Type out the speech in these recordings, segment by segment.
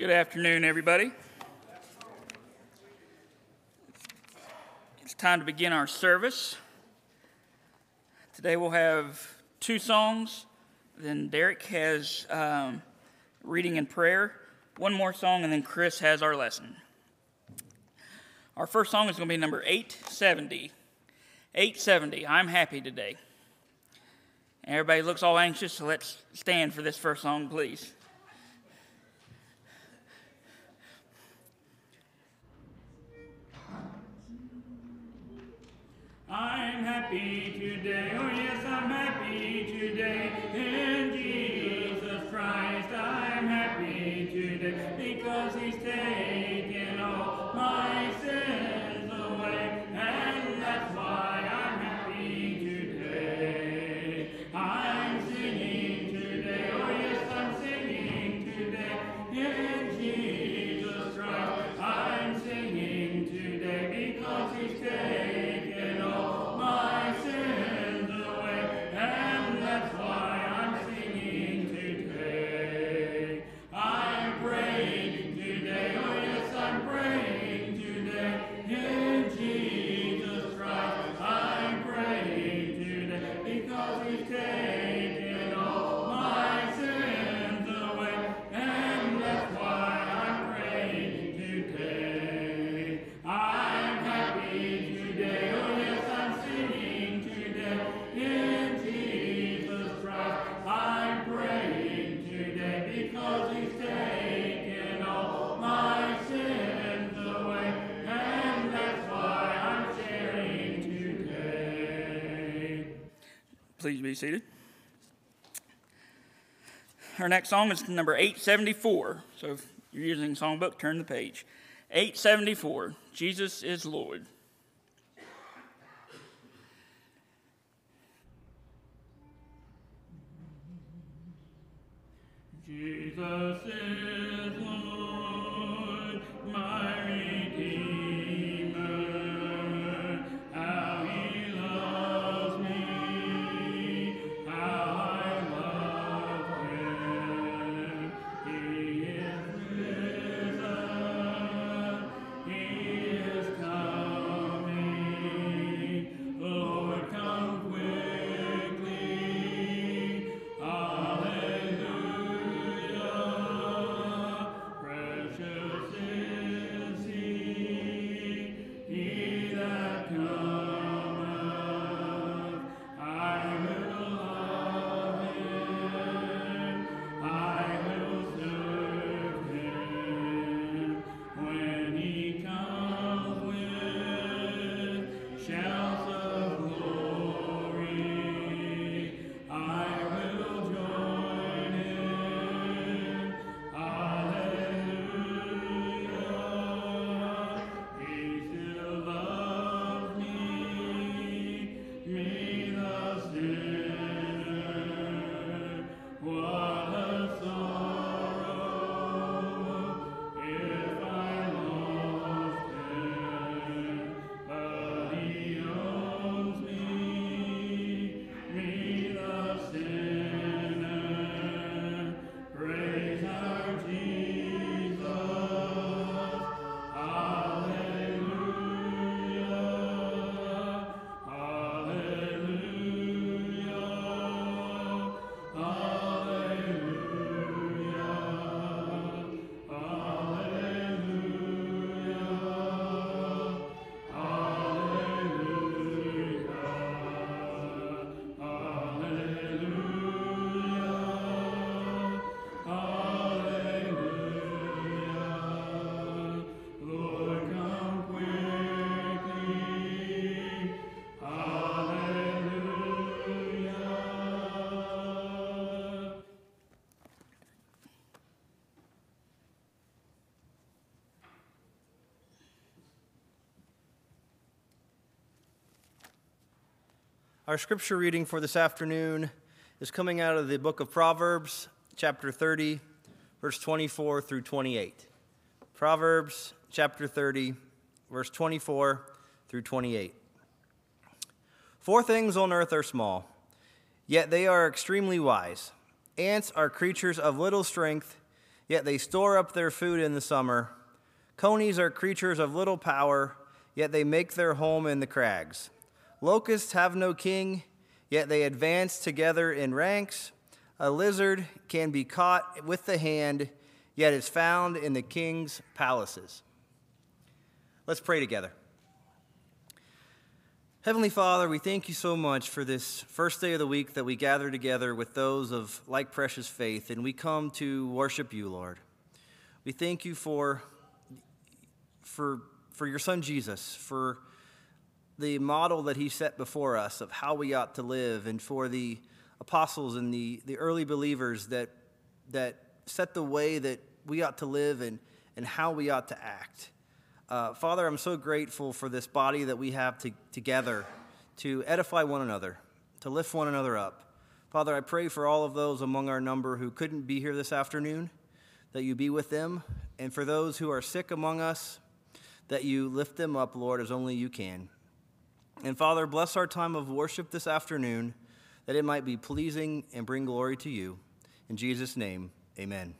Good afternoon, everybody. It's time to begin our service. Today we'll have two songs, then Derek has reading and prayer, one more song, and then Chris has our lesson. Our first song is going to be number 870. 870, I'm Happy Today. Everybody looks all anxious, so let's stand for this first song, please. I'm happy today, oh yes, I'm happy today, in Jesus Christ. I'm happy today, because He's taken all my sins away, and that's why I'm happy today. I'm singing today, oh yes, I'm singing today, in Jesus Christ. I'm singing today, because He's taken my sins away, and that's why I'm singing today. I'm praying today, oh yes, I'm praying today, in Jesus Christ. I'm praying today, because He's taken all my sins away, and that's why I'm praying today. I'm happy today, oh yes, I'm singing today, in Jesus Christ. I'm praying today, because He's taken all my sins away, and that's why I'm sharing today. Please be seated. Our next song is number 874. So if you're using the songbook, turn the page. 874, Jesus is Lord. Jesus is Lord, my Redeemer, how He loves me, how I love Him. He is risen, He is coming, Lord, come quickly, hallelujah. Precious is He that cometh. I will love Him, I will serve Him. When He comes with shouts of glory, I will join Him. Hallelujah. He still loves me, me the sinner. What a sorrow if I lost Him, but He owns me, me the sinner. Praise our Jesus, hallelujah, hallelujah, hallelujah, hallelujah, hallelujah, hallelujah, hallelujah. Lord, come quickly, hallelujah. Our scripture reading for this afternoon is coming out of the book of Proverbs, chapter 30, verse 24 through 28. Proverbs, chapter 30, verse 24 through 28. 4 things on earth are small, yet they are extremely wise. Ants are creatures of little strength, yet they store up their food in the summer. Conies are creatures of little power, yet they make their home in the crags. Locusts have no king, yet they advance together in ranks. A lizard can be caught with the hand, yet is found in the king's palaces. Let's pray together. Heavenly Father, we thank you so much for this first day of the week that we gather together with those of like precious faith, and we come to worship you, Lord. We thank you for your son Jesus, for the model that he set before us of how we ought to live, and for the apostles and the early believers that set the way that we ought to live and how we ought to act. Father, I'm so grateful for this body that we have together to edify one another, to lift one another up. Father, I pray for all of those among our number who couldn't be here this afternoon, that you be with them, and for those who are sick among us, that you lift them up, Lord, as only you can. And Father, bless our time of worship this afternoon, that it might be pleasing and bring glory to you. In Jesus' name, amen.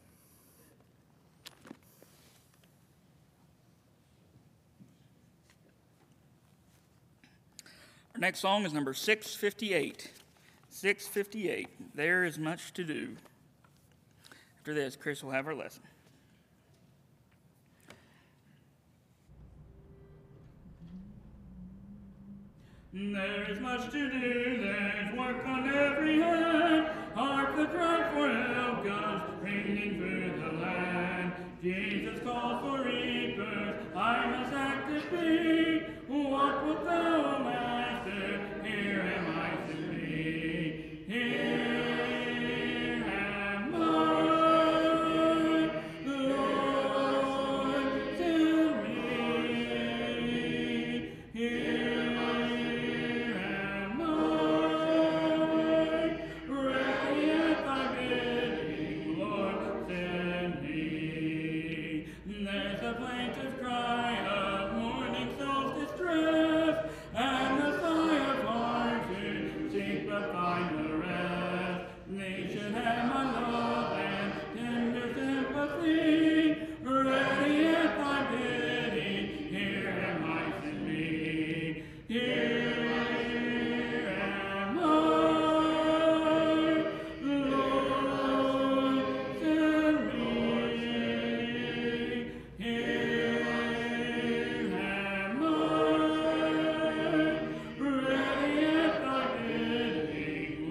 Our next song is number 658. 658, There Is Much to Do. After this, Chris will have our lesson. There is much to do, there's work on every hand. Hark the cry for help, God's ringing through the land. Jesus calls for reapers, I must act as thee. What wilt thou, Master? Here am I to be. Here am I, Lord, to me. Here am I, ready at thy bidding, Lord, send me. There's a plaintive cry of morning souls distressed, and the sigh of heart to seek but find the rest. They should have my love and tender sympathy, ready at thy bidding. Here am I, send me. Here am I, Lord, send me. Here am I, ready at thy bidding,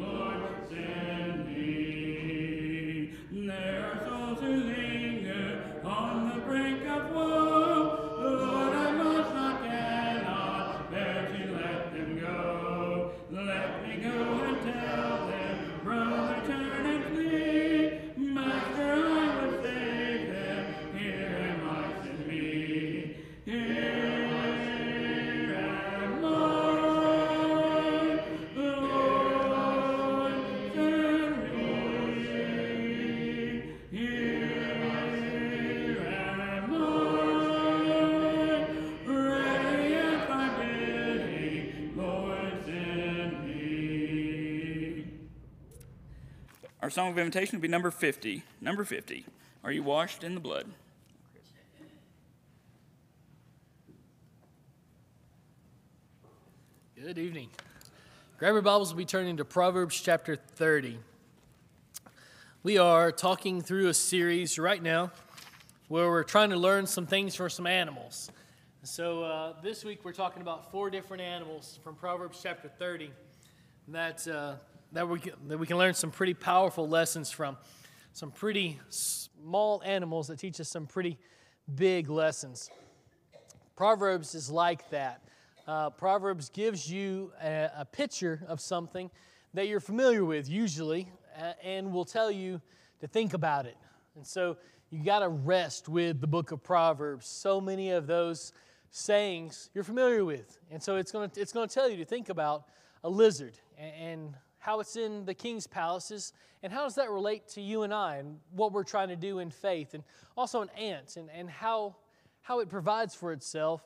Lord, send me. There are souls who linger on the brink of woe, Lord, I must not, cannot bear to let them go. Let me go and tell them, brother, turn and flee. Master, I would save them. Here am I, send me. Here am I, Lord, send me. Here am I, ready at thy bidding, Lord, send me. Our song of invitation will be number 50. Number 50, Are You Washed in the Blood? Good evening. Grab your Bibles, we turn into Proverbs chapter 30. We are talking through a series right now where we're trying to learn some things for some animals. So this week we're talking about four different animals from Proverbs chapter 30 that we can learn some pretty powerful lessons from. Some pretty small animals that teach us some pretty big lessons. Proverbs is like that. Proverbs gives you a picture of something that you're familiar with usually and will tell you to think about it. And so you got to rest with the book of Proverbs. So many of those sayings you're familiar with. And so it's going to tell you to think about a lizard and how it's in the king's palaces and how does that relate to you and I and what we're trying to do in faith, and also an ant and how it provides for itself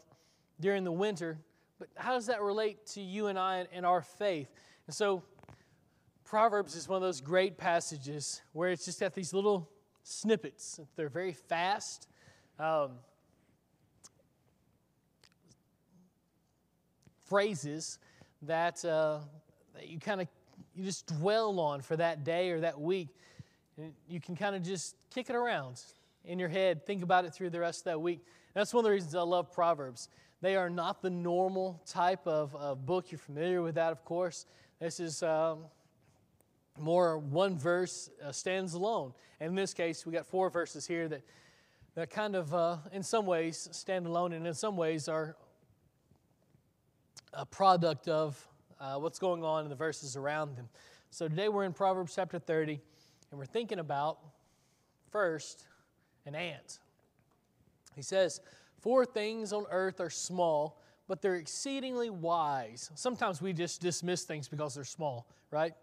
during the winter. But how does that relate to you and I and our faith? And so Proverbs is one of those great passages where it's just got these little snippets. They're very fast. Phrases that you kind of just dwell on for that day or that week. And you can kind of just kick it around in your head, think about it through the rest of that week. And that's one of the reasons I love Proverbs. They are not the normal type of book. You're familiar with that, of course. This is more one verse stands alone. And in this case, we got four verses here that kind of, in some ways, stand alone, and in some ways are a product of what's going on in the verses around them. So today we're in Proverbs chapter 30, and we're thinking about, first, an ant. He says, "Four things on earth are small, but they're exceedingly wise." Sometimes we just dismiss things because they're small, right?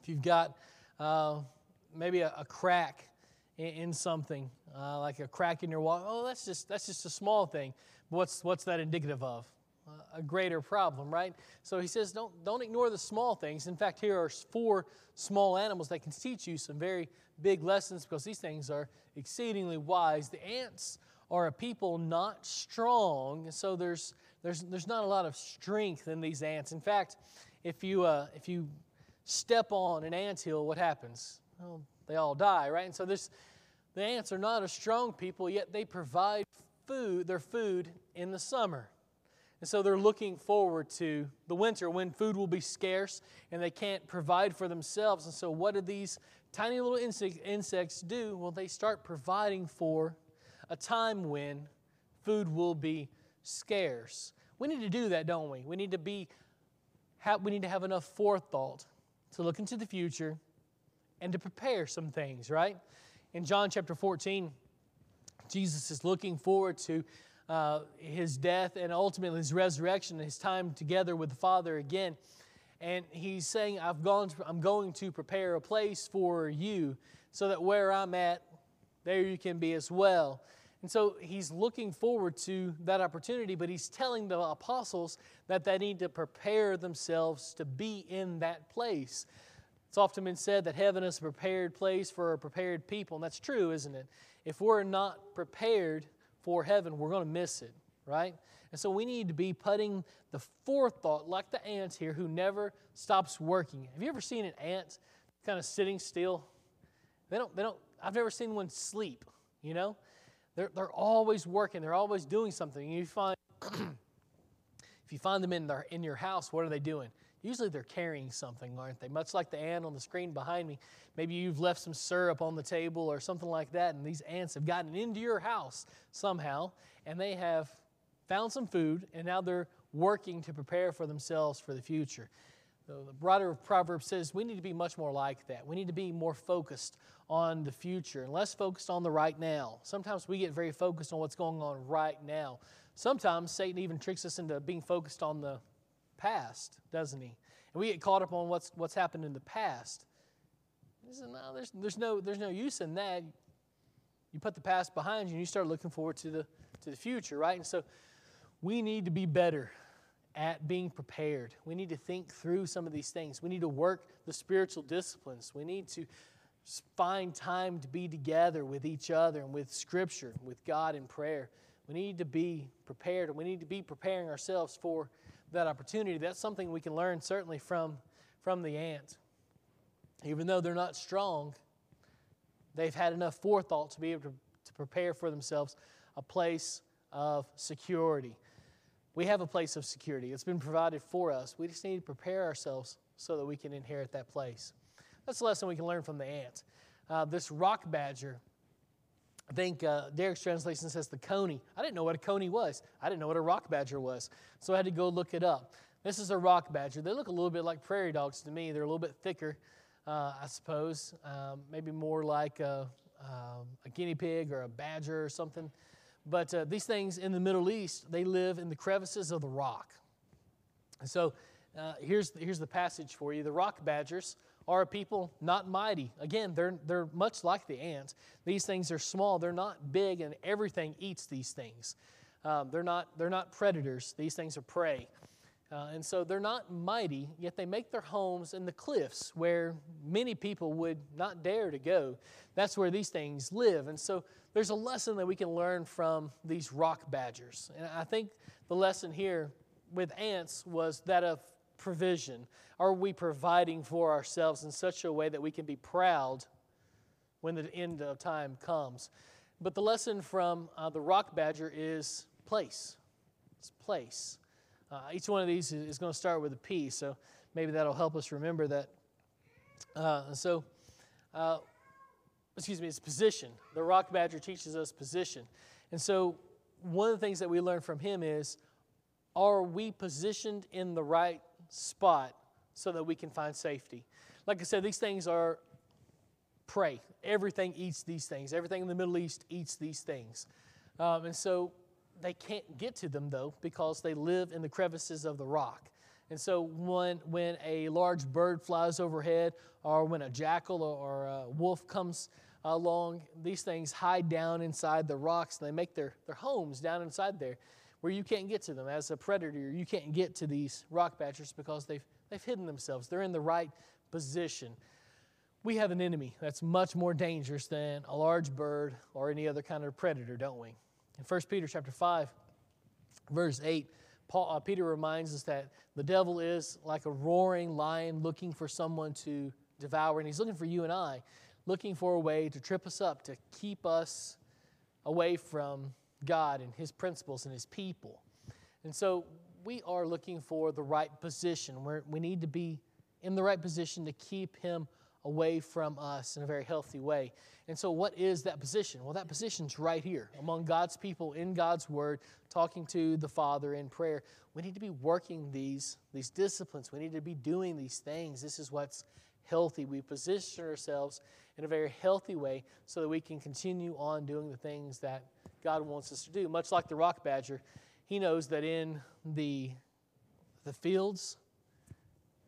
If you've got maybe a crack in something, like a crack in your wall, oh, that's just a small thing. But what's that indicative of? A greater problem, right? So he says, don't ignore the small things. In fact, here are four small animals that can teach you some very big lessons because these things are exceedingly wise. The ants are a people not strong, so there's not a lot of strength in these ants. In fact, if you step on an anthill, what happens? Well, they all die, right? And so the ants are not a strong people, yet they provide their food in the summer. And so they're looking forward to the winter when food will be scarce and they can't provide for themselves. And so what do these tiny little insects do? Well, they start providing for a time when food will be scarce. We need to do that, don't we? We need to have enough forethought to look into the future and to prepare some things, right? In John chapter 14, Jesus is looking forward to his death and ultimately his resurrection and his time together with the Father again. And he's saying, I'm going to prepare a place for you so that where I'm at, there you can be as well. And so he's looking forward to that opportunity, but he's telling the apostles that they need to prepare themselves to be in that place. It's often been said that heaven is a prepared place for a prepared people, and that's true, isn't it? If we're not prepared for heaven, we're going to miss it, right? And so we need to be putting the forethought, like the ants here, who never stops working. Have you ever seen an ant kind of sitting still? I've never seen one sleep, you know? They're always working. They're always doing something. If you find them in your house, what are they doing? Usually they're carrying something, aren't they? Much like the ant on the screen behind me. Maybe you've left some syrup on the table or something like that, and these ants have gotten into your house somehow, and they have found some food, and now they're working to prepare for themselves for the future. The writer of Proverbs says we need to be much more like that. We need to be more focused on the future and less focused on the right now. Sometimes we get very focused on what's going on right now. Sometimes Satan even tricks us into being focused on the past, doesn't he? And we get caught up on what's happened in the past. No, there's no use in that. You put the past behind you and you start looking forward to the future, right? And so we need to be better at being prepared. We need to think through some of these things. We need to work the spiritual disciplines. We need to find time to be together with each other and with Scripture, with God in prayer. We need to be prepared, and we need to be preparing ourselves for that opportunity. That's something we can learn certainly from the ant. Even though they're not strong, they've had enough forethought to be able to prepare for themselves a place of security. We have a place of security. It's been provided for us. We just need to prepare ourselves so that we can inherit that place. That's a lesson we can learn from the ant. This rock badger, I think Derek's translation says the coney. I didn't know what a coney was. I didn't know what a rock badger was. So I had to go look it up. This is a rock badger. They look a little bit like prairie dogs to me. They're a little bit thicker, I suppose. Maybe more like a guinea pig or a badger or something. But these things in the Middle East, they live in the crevices of the rock. And so here's the passage for you. The rock badgers are a people not mighty. Again, they're much like the ants. These things are small. They're not big, and everything eats these things. They're not predators. These things are prey. And so they're not mighty, yet they make their homes in the cliffs where many people would not dare to go. That's where these things live. And so there's a lesson that we can learn from these rock badgers. And I think the lesson here with ants was that of provision. Are we providing for ourselves in such a way that we can be proud when the end of time comes? But the lesson from the rock badger is place. It's place. Each one of these is going to start with a P, so maybe that'll help us remember that. It's position. The rock badger teaches us position. And so one of the things that we learn from him is, are we positioned in the right spot so that we can find safety? Like I said, these things are prey. Everything eats these things. Everything in the Middle East eats these things. They can't get to them, though, because they live in the crevices of the rock. And so when a large bird flies overhead, or when a jackal or a wolf comes along, these things hide down inside the rocks. They make their homes down inside there where you can't get to them. As a predator, you can't get to these rock badgers because they've hidden themselves. They're in the right position. We have an enemy that's much more dangerous than a large bird or any other kind of predator, don't we? In 1 Peter chapter 5, verse 8, Peter reminds us that the devil is like a roaring lion looking for someone to devour. And he's looking for you and I, looking for a way to trip us up, to keep us away from God and his principles and his people. And so we are looking for the right position. We need to be in the right position to keep him away from us in a very healthy way. And so what is that position? Well, that position's right here among God's people, in God's Word, talking to the Father in prayer. We need to be working these disciplines. We need to be doing these things. This is what's healthy. We position ourselves in a very healthy way so that we can continue on doing the things that God wants us to do. Much like the rock badger, he knows that in the fields,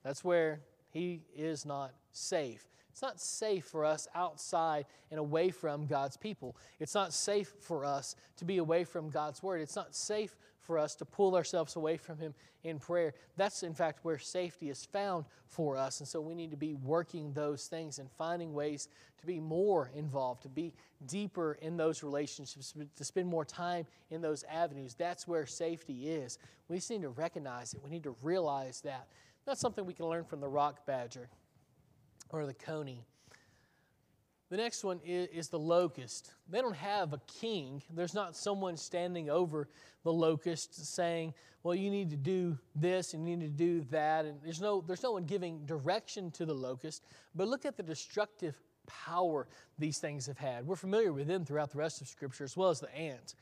that's where he is not safe. It's not safe for us outside and away from God's people. It's not safe for us to be away from God's Word. It's not safe for us to pull ourselves away from him in prayer. That's, in fact, where safety is found for us. And so we need to be working those things and finding ways to be more involved, to be deeper in those relationships, to spend more time in those avenues. That's where safety is. We just need to recognize it. We need to realize that. That's something we can learn from the rock badger or the coney. The next one is the locust. They don't have a king. There's not someone standing over the locust saying, well, you need to do this and you need to do that. And there's no one giving direction to the locust. But look at the destructive power these things have had. We're familiar with them throughout the rest of Scripture, as well as the ant.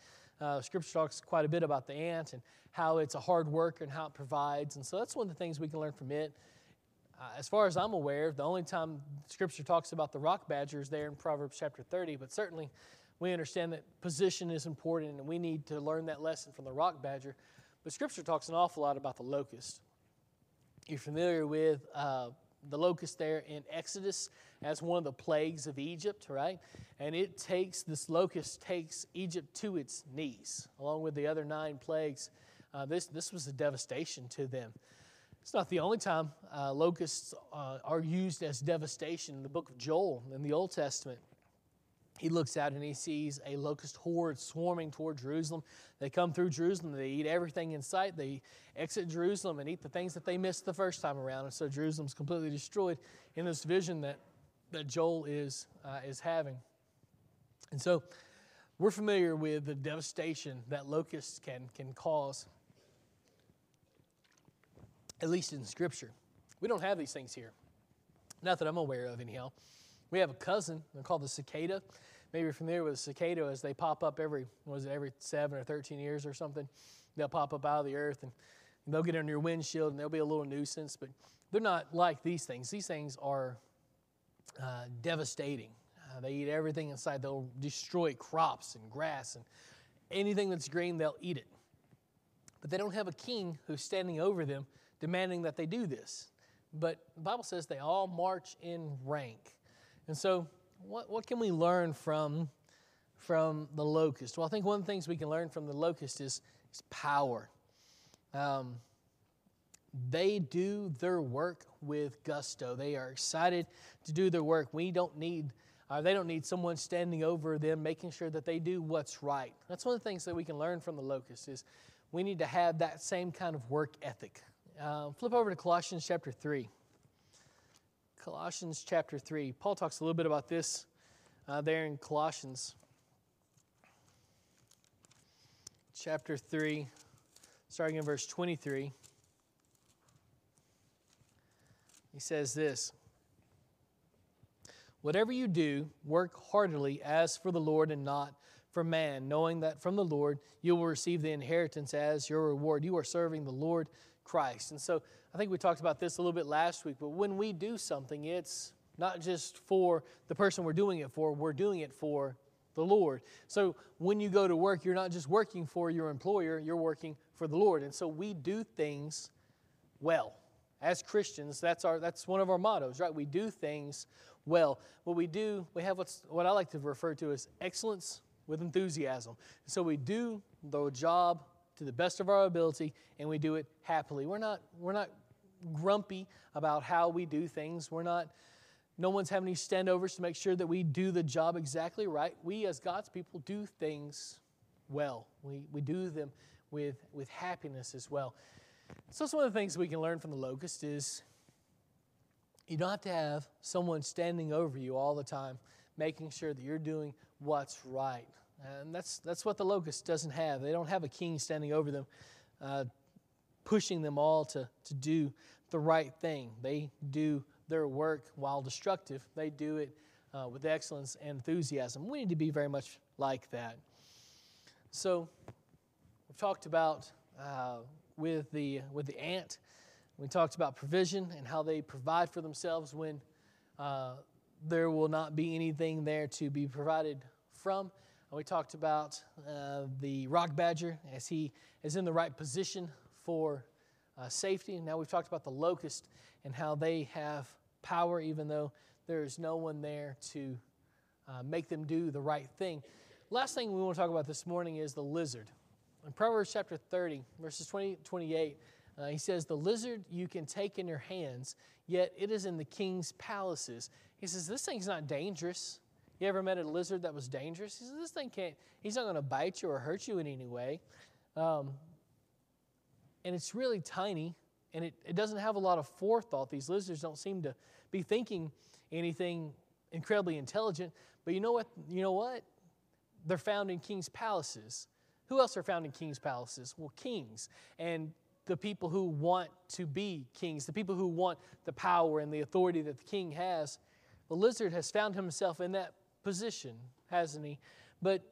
Scripture talks quite a bit about the ant and how it's a hard worker and how it provides. And so that's one of the things we can learn from it. As far as I'm aware, the only time Scripture talks about the rock badger is there in Proverbs chapter 30. But certainly we understand that position is important and we need to learn that lesson from the rock badger. But Scripture talks an awful lot about the locust. You're familiar with the locust there in Exodus as one of the plagues of Egypt, right? And this locust takes Egypt to its knees, along with the other 9 plagues. This was a devastation to them. It's not the only time locusts are used as devastation. In the book of Joel in the Old Testament, he looks out and he sees a locust horde swarming toward Jerusalem. They come through Jerusalem. They eat everything in sight. They exit Jerusalem and eat the things that they missed the first time around. And so Jerusalem's completely destroyed in this vision that Joel is having. And so we're familiar with the devastation that locusts can cause, at least in Scripture. We don't have these things here. Not that I'm aware of, anyhow. We have a cousin. They're called the cicada. Maybe you're familiar with the cicada as they pop up every 7 or 13 years or something. They'll pop up out of the earth and they'll get under your windshield and they'll be a little nuisance. But they're not like these things. These things are devastating. They eat everything inside. They'll destroy crops and grass and anything that's green, they'll eat it. But they don't have a king who's standing over them demanding that they do this. But the Bible says they all march in rank. And so what can we learn from the locust? Well, I think one of the things we can learn from the locust is power. They do their work with gusto. They are excited to do their work. They don't need someone standing over them, making sure that they do what's right. That's one of the things that we can learn from the locusts is we need to have that same kind of work ethic. Flip over to Colossians chapter 3. Colossians chapter 3. Paul talks a little bit about this there in Colossians chapter 3, starting in verse 23. He says this, "Whatever you do, work heartily as for the Lord and not for man, knowing that from the Lord you will receive the inheritance as your reward. You are serving the Lord Christ." And so I think we talked about this a little bit last week, but when we do something, it's not just for the person we're doing it for, we're doing it for the Lord. So when you go to work, you're not just working for your employer, you're working for the Lord. And so we do things well. As Christians, that's one of our mottos, right? We do things well. What we do, we have what I like to refer to as excellence with enthusiasm. So we do the job to the best of our ability, and we do it happily. We're not grumpy about how we do things. No one's having any standovers to make sure that we do the job exactly right. We as God's people do things well. We do them with happiness as well. So that's one of the things we can learn from the locust is you don't have to have someone standing over you all the time, making sure that you're doing what's right. And that's what the locust doesn't have. They don't have a king standing over them, pushing them all to do the right thing. They do their work while destructive. They do it with excellence and enthusiasm. We need to be very much like that. So we've talked about... With the ant, we talked about provision and how they provide for themselves when there will not be anything there to be provided from. And we talked about the rock badger as he is in the right position for safety. And now we've talked about the locust and how they have power even though there is no one there to make them do the right thing. Last thing we want to talk about this morning is the lizard. In Proverbs chapter 30, verses 20-28, he says, "The lizard you can take in your hands, yet it is in the king's palaces." He says, this thing's not dangerous. You ever met a lizard that was dangerous? He says, this thing can't, he's not going to bite you or hurt you in any way. And it's really tiny, and it doesn't have a lot of forethought. These lizards don't seem to be thinking anything incredibly intelligent. But you know what? They're found in king's palaces. Who else are found in kings' palaces? Well, kings and the people who want to be kings, the people who want the power and the authority that the king has. The lizard has found himself in that position, hasn't he? But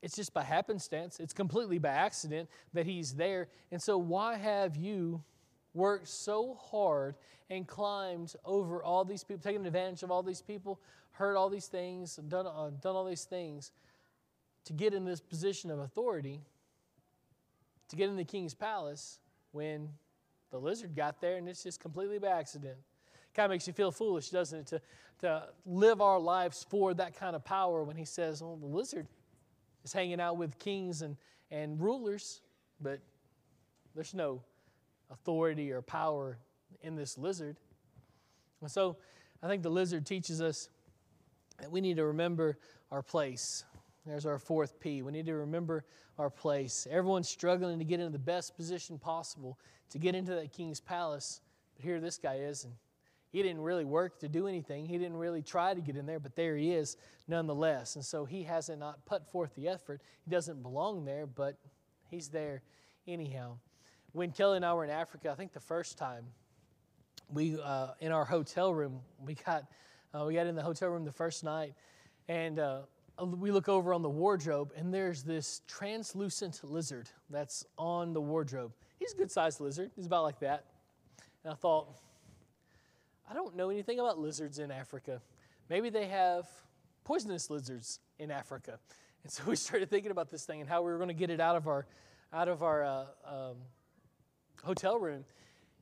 it's just by happenstance. It's completely by accident that he's there. And so why have you worked so hard and climbed over all these people, taken advantage of all these people, heard all these things, done all these things, to get in this position of authority, to get in the king's palace, when the lizard got there and it's just completely by accident? Kind of makes you feel foolish, doesn't it, to live our lives for that kind of power when he says, well, the lizard is hanging out with kings and rulers, but there's no authority or power in this lizard. And so I think the lizard teaches us that we need to remember our place. There's our fourth P. We need to remember our place. Everyone's struggling to get into the best position possible to get into that king's palace. But here this guy is, and he didn't really work to do anything. He didn't really try to get in there, but there he is nonetheless. And so he hasn't not put forth the effort. He doesn't belong there, but he's there anyhow. When Kelly and I were in Africa, I think the first time, we in our hotel room, we got in the hotel room the first night, and we look over on the wardrobe, and there's this translucent lizard that's on the wardrobe. He's a good-sized lizard. He's about like that. And I thought, I don't know anything about lizards in Africa. Maybe they have poisonous lizards in Africa. And so we started thinking about this thing and how we were going to get it out of our hotel room.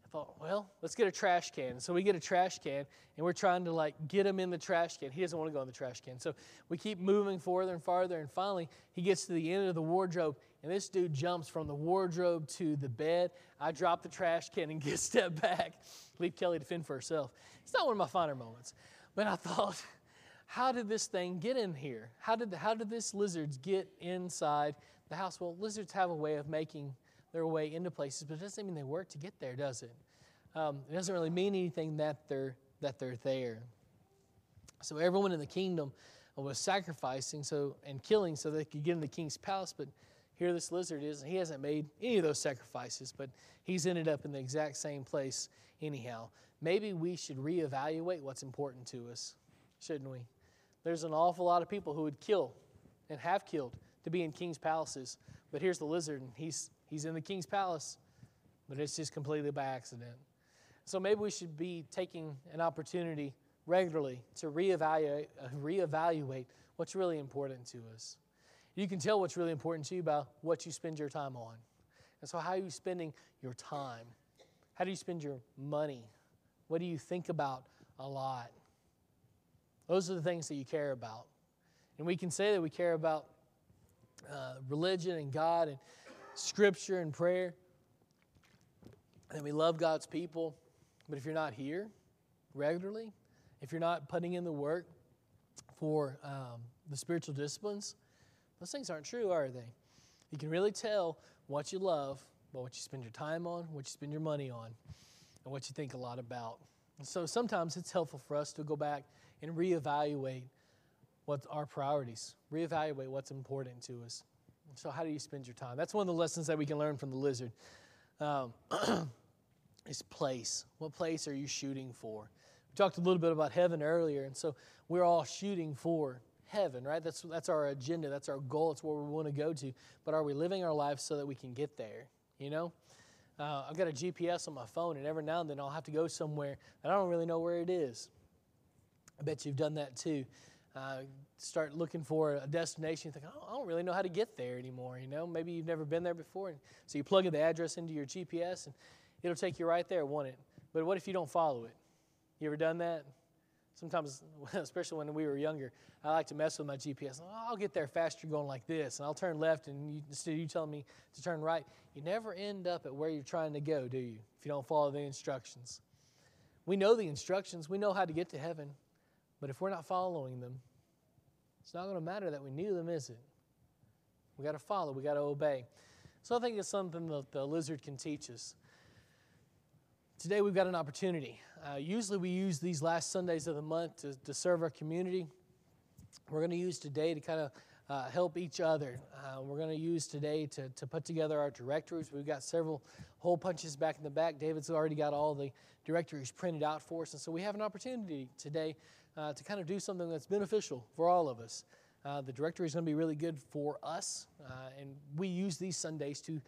I thought, well, let's get a trash can. So we get a trash can, and we're trying to, like, get him in the trash can. He doesn't want to go in the trash can. So we keep moving farther and farther, and finally he gets to the end of the wardrobe, and this dude jumps from the wardrobe to the bed. I drop the trash can and get a step back. Leave Kelly to fend for herself. It's not one of my finer moments. But I thought, how did this thing get in here? How did this lizards get inside the house? Well, lizards have a way of making their way into places, but it doesn't mean they work to get there, does it? It doesn't really mean anything that they're there. So everyone in the kingdom was sacrificing and killing so they could get in the king's palace, but here this lizard is, and he hasn't made any of those sacrifices, but he's ended up in the exact same place anyhow. Maybe we should reevaluate what's important to us, shouldn't we? There's an awful lot of people who would kill and have killed to be in king's palaces, but here's the lizard, and he's in the king's palace, but it's just completely by accident. So maybe we should be taking an opportunity regularly to reevaluate what's really important to us. You can tell what's really important to you by what you spend your time on. And so how are you spending your time? How do you spend your money? What do you think about a lot? Those are the things that you care about. And we can say that we care about religion and God and Scripture and prayer, and we love God's people, but if you're not here regularly, if you're not putting in the work for the spiritual disciplines, those things aren't true, are they? You can really tell what you love by what you spend your time on, what you spend your money on, and what you think a lot about. And so sometimes it's helpful for us to go back and reevaluate what our priorities, reevaluate what's important to us. So how do you spend your time? That's one of the lessons that we can learn from the lizard. Is place. What place are you shooting for? We talked a little bit about heaven earlier, and so we're all shooting for heaven, right? That's our agenda. That's our goal. It's where we want to go to. But are we living our lives so that we can get there? You know, I've got a GPS on my phone, and every now and then I'll have to go somewhere, and I don't really know where it is. I bet you've done that too. Start looking for a destination, think, oh, I don't really know how to get there anymore, you know. Maybe you've never been there before. And so you plug in the address into your GPS, and it'll take you right there, won't it? But what if you don't follow it? You ever done that? Sometimes, especially when we were younger, I like to mess with my GPS. Oh, I'll get there faster going like this, and I'll turn left, and instead you telling me to turn right. You never end up at where you're trying to go, do you, if you don't follow the instructions? We know the instructions. We know how to get to heaven. But if we're not following them, it's not going to matter that we knew them, is it? We got to follow. We got to obey. So I think it's something that the lizard can teach us. Today we've got an opportunity. Usually we use these last Sundays of the month to serve our community. We're going to use today to kind of help each other. We're going to use today to put together our directories. We've got several hole punches back in the back. David's already got all the directories printed out for us, and so we have an opportunity today to kind of do something that's beneficial for all of us. The directory is going to be really good for us, and we use these Sundays to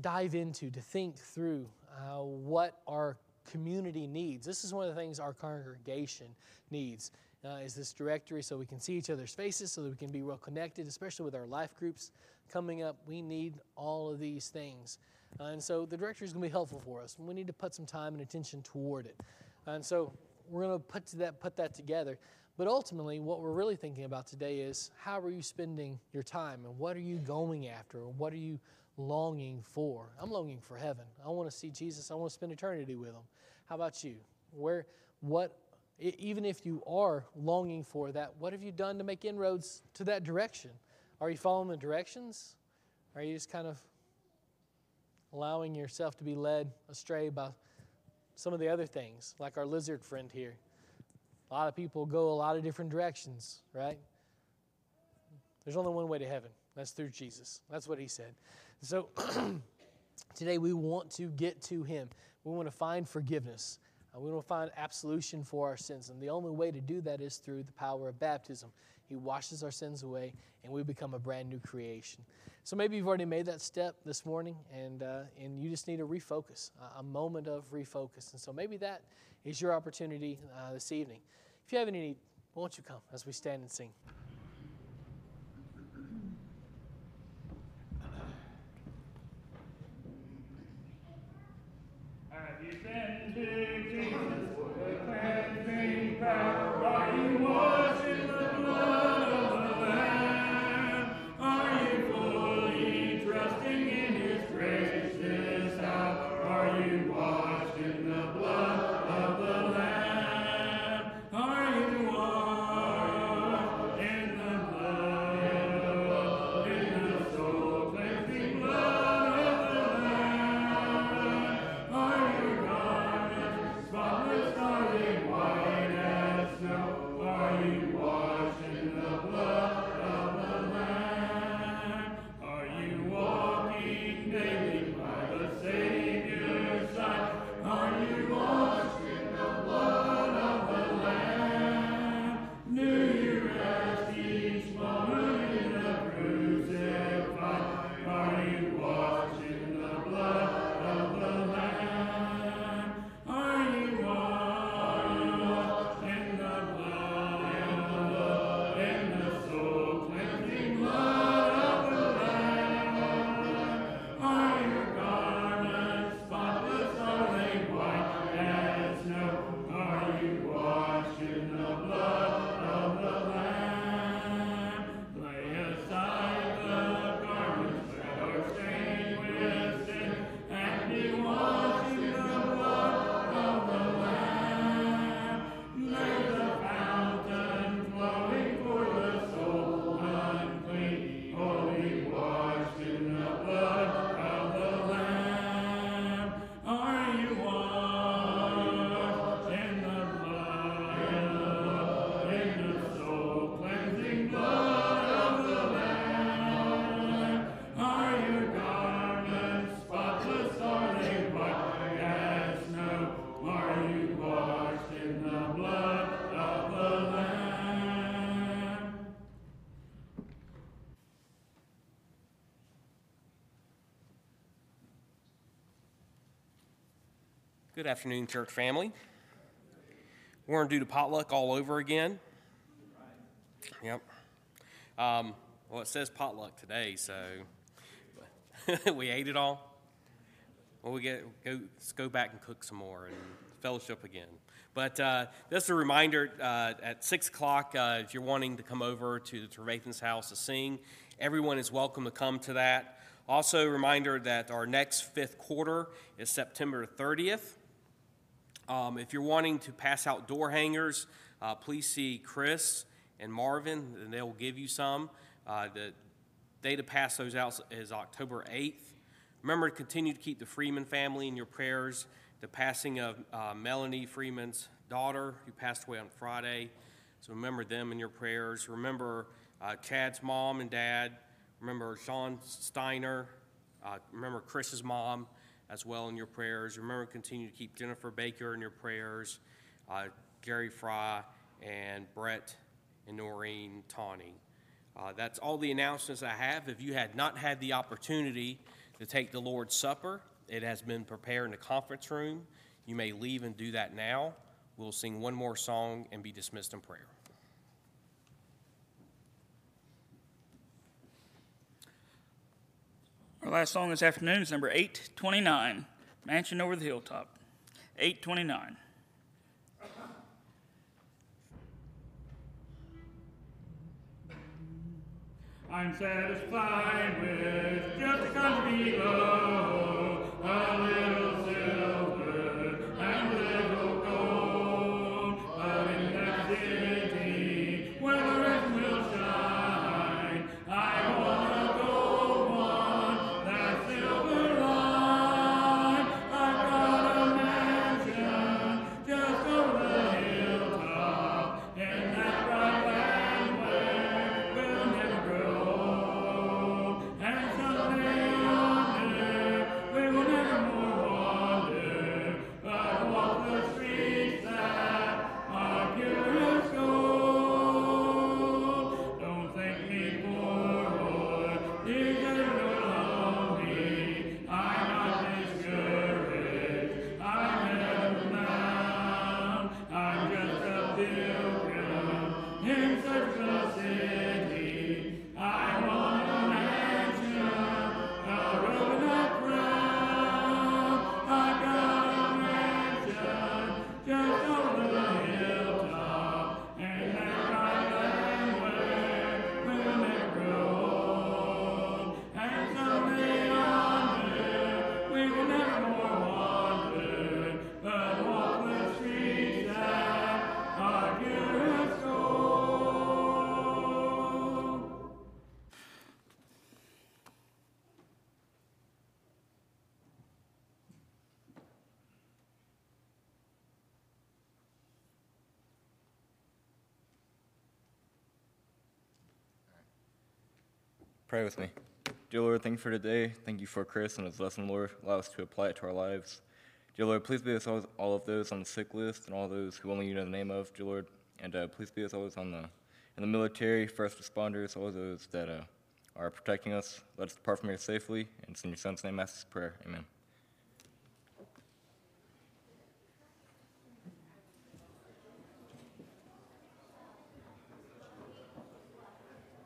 dive into, to think through what our community needs. This is one of the things our congregation needs, is this directory, so we can see each other's faces, so that we can be well connected, especially with our life groups coming up. We need all of these things. And so the directory is going to be helpful for us. We need to put some time and attention toward it. And so we're going to put that together. But ultimately, what we're really thinking about today is, how are you spending your time, and what are you going after, or what are you longing for? I'm longing for heaven. I want to see Jesus. I want to spend eternity with him. How about you? Even if you are longing for that, what have you done to make inroads to that direction? Are you following the directions? Are you just kind of allowing yourself to be led astray by some of the other things, like our lizard friend here? A lot of people go a lot of different directions, right? There's only one way to heaven. That's through Jesus. That's what he said. So today we want to get to him. We want to find forgiveness. We want to find absolution for our sins. And the only way to do that is through the power of baptism. He washes our sins away, and we become a brand new creation. So maybe you've already made that step this morning, and you just need a refocus, a moment of refocus. And so maybe that is your opportunity this evening. If you have any need, won't you come as we stand and sing? Good afternoon, church family. We're going to do the potluck all over again. Yep. Well, it says potluck today, so we ate it all. Well, let's go back and cook some more and fellowship again. But that's a reminder at 6 o'clock, if you're wanting to come over to the Trevathan's house to sing, everyone is welcome to come to that. Also, a reminder that our next fifth quarter is September 30th. If you're wanting to pass out door hangers, please see Chris and Marvin, and they'll give you some. The day to pass those out is October 8th. Remember to continue to keep the Freeman family in your prayers. The passing of Melanie Freeman's daughter, who passed away on Friday. So remember them in your prayers. Remember Chad's mom and dad. Remember Sean Steiner. Remember Chris's mom as well in your prayers. Remember, continue to keep Jennifer Baker in your prayers, Gary Fry, and Brett and Noreen Tawney. That's all the announcements I have. If you had not had the opportunity to take the Lord's Supper, it has been prepared in the conference room. You may leave and do that now. We'll sing one more song and be dismissed in prayer. Our last song this afternoon is number 829, Mansion Over the Hilltop, 829. I'm satisfied with just a country below, a little silver and a little gold, but in that city where the rest will shine, I want a gold one, that silver line. I've got a mansion just over the hilltop, in that bright land where we'll never grow. Pray with me. Dear Lord, thank you for today. Thank you for Chris and his lesson, Lord. Allow us to apply it to our lives. Dear Lord, please be with all of those on the sick list and all those who only you know the name of, dear Lord. And please be with all those in the military, first responders, all those that are protecting us. Let us depart from here safely. And it's in your son's name, I ask this prayer. Amen.